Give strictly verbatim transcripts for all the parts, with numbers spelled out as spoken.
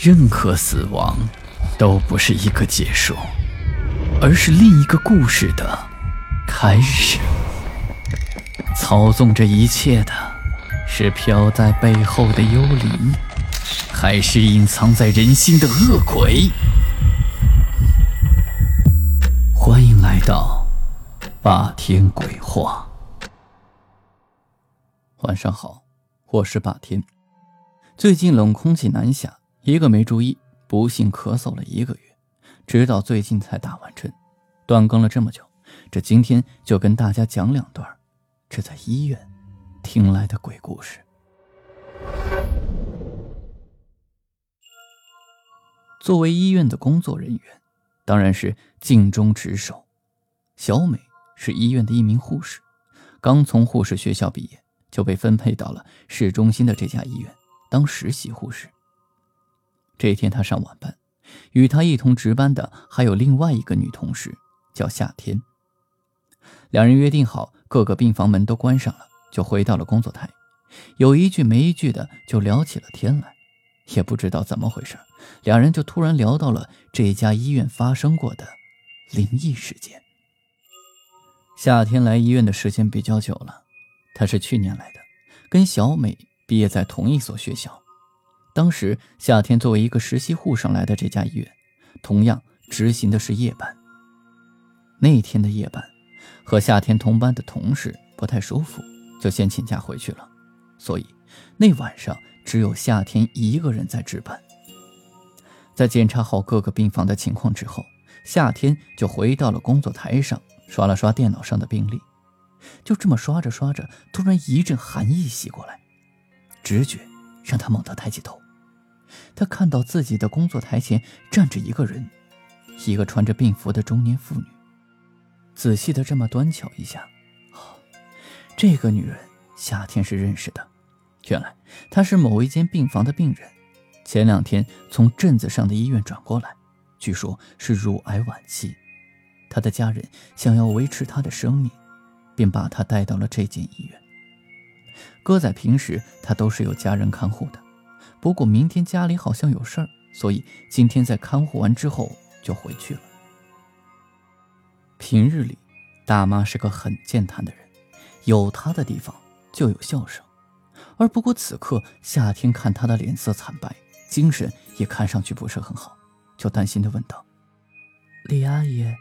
任何死亡都不是一个结束，而是另一个故事的开始。操纵这一切的是飘在背后的幽灵，还是隐藏在人心的恶鬼？欢迎来到霸天鬼话。晚上好，我是霸天。最近冷空气南下，一个没注意，不幸咳嗽了一个月，直到最近才打完针。断更了这么久，这今天就跟大家讲两段这在医院听来的鬼故事。作为医院的工作人员，当然是尽忠职守。小美是医院的一名护士，刚从护士学校毕业，就被分配到了市中心的这家医院当实习护士。这天她上晚班，与她一同值班的还有另外一个女同事，叫夏天。两人约定好各个病房门都关上了，就回到了工作台，有一句没一句的就聊起了天来。也不知道怎么回事，两人就突然聊到了这家医院发生过的灵异事件。夏天来医院的时间比较久了，她是去年来的，跟小美毕业在同一所学校。当时夏天作为一个实习护上来的这家医院，同样执行的是夜班。那天的夜班，和夏天同班的同事不太舒服，就先请假回去了，所以那晚上只有夏天一个人在值班。在检查好各个病房的情况之后，夏天就回到了工作台上，刷了刷电脑上的病历。就这么刷着刷着，突然一阵寒意袭过来，直觉让他猛地抬起头。他看到自己的工作台前站着一个人，一个穿着病服的中年妇女。仔细的这么端瞧一下，哦，这个女人夏天是认识的，原来她是某一间病房的病人，前两天从镇子上的医院转过来，据说是乳癌晚期。她的家人想要维持她的生命，便把她带到了这间医院。哥仔平时他都是有家人看护的，不过明天家里好像有事儿，所以今天在看护完之后就回去了。平日里，大妈是个很健谈的人，有她的地方就有笑声。而不过此刻，夏天看她的脸色惨白，精神也看上去不是很好，就担心地问道：“李阿姨，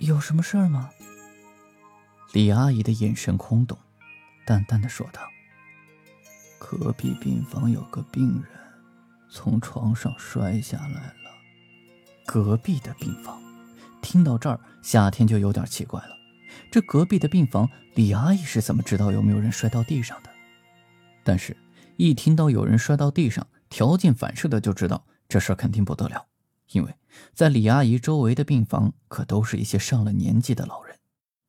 有什么事儿吗？”李阿姨的眼神空洞，淡淡地说道：“隔壁病房有个病人从床上摔下来了。”隔壁的病房，听到这儿，夏天就有点奇怪了。这隔壁的病房，李阿姨是怎么知道有没有人摔到地上的？但是，一听到有人摔到地上，条件反射的就知道这事儿肯定不得了，因为在李阿姨周围的病房可都是一些上了年纪的老人。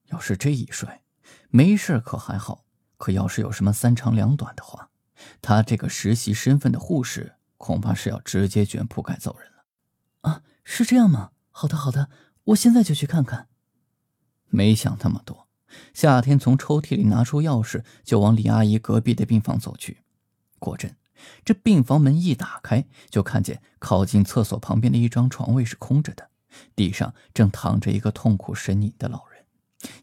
要是这一摔，没事可还好，可要是有什么三长两短的话，她这个实习身份的护士恐怕是要直接卷铺盖走人了。啊，是这样吗？好的好的，我现在就去看看。没想那么多，夏天从抽屉里拿出钥匙，就往李阿姨隔壁的病房走去。果真，这病房门一打开，就看见靠近厕所旁边的一张床位是空着的，地上正躺着一个痛苦呻吟的老人。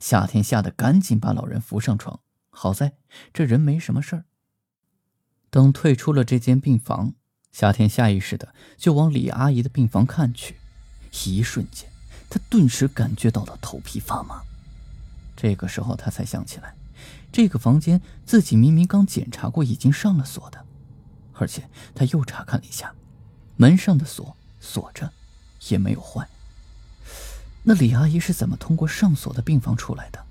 夏天吓得赶紧把老人扶上床，好在这人没什么事儿。等退出了这间病房，夏天下意识的就往李阿姨的病房看去，一瞬间他顿时感觉到了头皮发麻。这个时候他才想起来，这个房间自己明明刚检查过，已经上了锁的。而且他又查看了一下，门上的锁锁着，也没有换。那李阿姨是怎么通过上锁的病房出来的？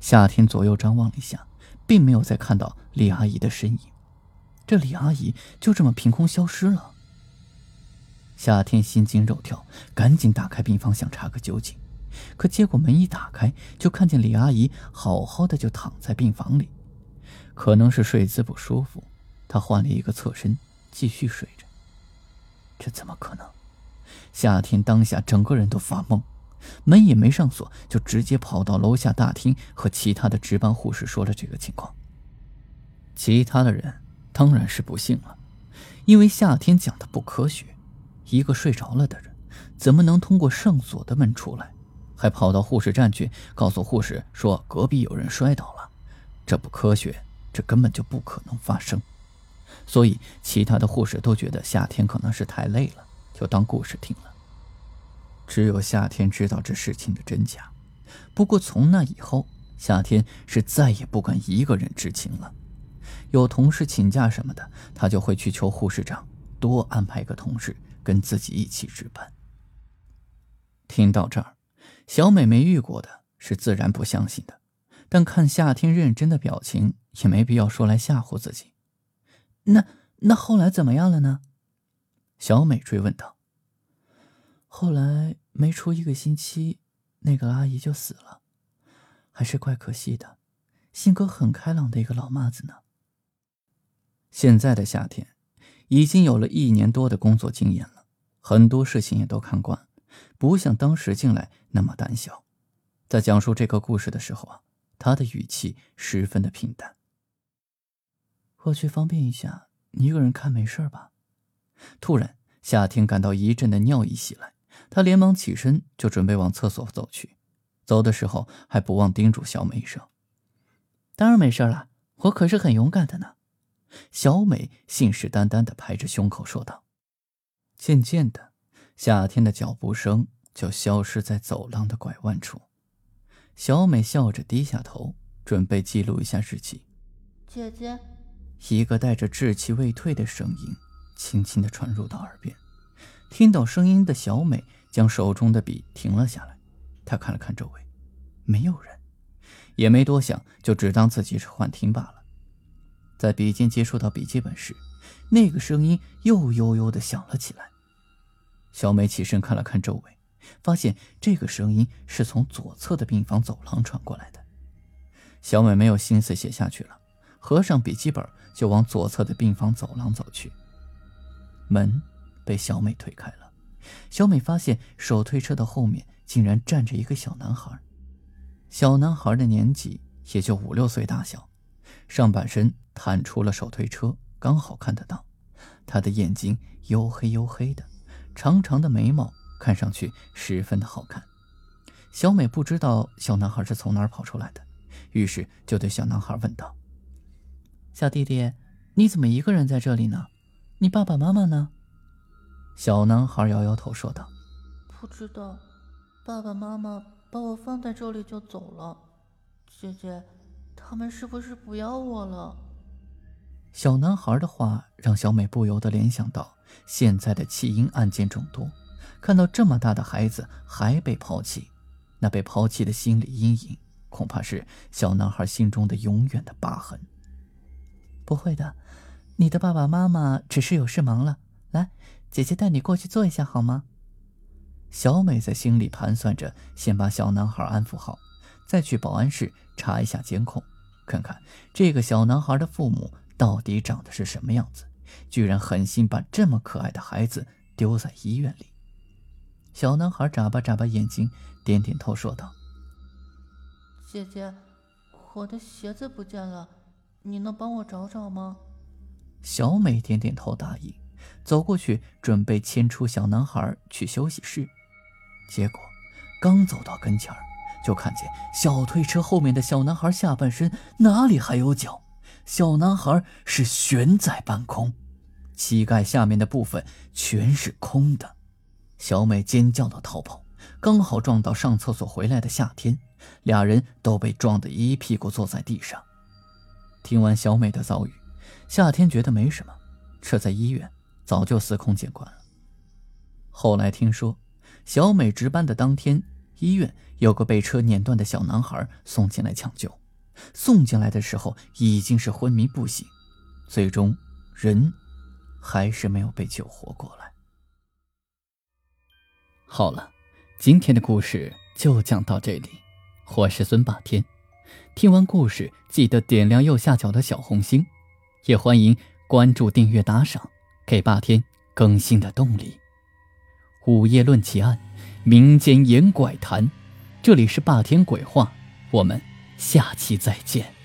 夏天左右张望了一下，并没有再看到李阿姨的身影。这李阿姨就这么凭空消失了。夏天心惊肉跳，赶紧打开病房想查个究竟，可结果门一打开，就看见李阿姨好好的就躺在病房里。可能是睡姿不舒服，她换了一个侧身继续睡着。这怎么可能？夏天当下整个人都发懵，门也没上锁，就直接跑到楼下大厅和其他的值班护士说了这个情况。其他的人当然是不信了，因为夏天讲的不科学，一个睡着了的人怎么能通过上锁的门出来，还跑到护士站去告诉护士说隔壁有人摔倒了，这不科学，这根本就不可能发生。所以其他的护士都觉得夏天可能是太累了，就当故事听了。只有夏天知道这事情的真假。不过从那以后，夏天是再也不敢一个人执勤了。有同事请假什么的，他就会去求护士长多安排个同事跟自己一起值班。听到这儿，小美没遇过的是自然不相信的，但看夏天认真的表情，也没必要说来吓唬自己。那那后来怎么样了呢？小美追问道。后来没出一个星期，那个阿姨就死了，还是怪可惜的，性格很开朗的一个老妈子呢。现在的夏天已经有了一年多的工作经验了，很多事情也都看惯，不像当时进来那么胆小。在讲述这个故事的时候啊，他的语气十分的平淡。我去方便一下，你一个人看没事吧？突然夏天感到一阵的尿意袭来，他连忙起身就准备往厕所走去，走的时候还不忘叮嘱小美一声。当然没事了，我可是很勇敢的呢。小美信誓旦旦地拍着胸口说道。渐渐的，夏天的脚步声就消失在走廊的拐弯处。小美笑着低下头，准备记录一下日记。姐姐，一个带着稚气未退的声音轻轻地传入到耳边。听到声音的小美将手中的笔停了下来，她看了看周围，没有人，也没多想，就只当自己是幻听罢了。在笔尖接触到笔记本时，那个声音又悠悠地响了起来。小美起身看了看周围，发现这个声音是从左侧的病房走廊传过来的。小美没有心思写下去了，合上笔记本就往左侧的病房走廊走去。门被小美推开了，小美发现手推车的后面竟然站着一个小男孩。小男孩的年纪也就五六岁大小，上半身探出了手推车，刚好看得到。他的眼睛黝黑黝黑的，长长的眉毛看上去十分的好看。小美不知道小男孩是从哪儿跑出来的，于是就对小男孩问道：小弟弟，你怎么一个人在这里呢？你爸爸妈妈呢？小男孩摇摇头说道：不知道，爸爸妈妈把我放在这里就走了。姐姐，他们是不是不要我了？小男孩的话让小美不由得联想到现在的弃婴案件众多，看到这么大的孩子还被抛弃，那被抛弃的心理阴影恐怕是小男孩心中的永远的疤痕。不会的，你的爸爸妈妈只是有事忙了，来，姐姐带你过去坐一下好吗？小美在心里盘算着，先把小男孩安抚好，再去保安室查一下监控，看看这个小男孩的父母到底长得是什么样子，居然狠心把这么可爱的孩子丢在医院里。小男孩眨巴眨巴眼睛，点点头说道：姐姐，我的鞋子不见了，你能帮我找找吗？小美点点头答应，走过去准备牵出小男孩去休息室。结果刚走到跟前儿，就看见小推车后面的小男孩下半身哪里还有脚，小男孩是悬在半空，膝盖下面的部分全是空的。小美尖叫的逃跑，刚好撞到上厕所回来的夏天，俩人都被撞得一屁股坐在地上。听完小美的遭遇，夏天觉得没什么，这在医院早就司空见惯了。后来听说小美值班的当天，医院有个被车碾断的小男孩送进来抢救，送进来的时候已经是昏迷不醒，最终人还是没有被救活过来。好了，今天的故事就讲到这里，我是孙霸天。听完故事记得点亮右下角的小红心，也欢迎关注订阅打赏，给霸天更新的动力。午夜论奇案，民间言怪谈，这里是霸天鬼话，我们下期再见。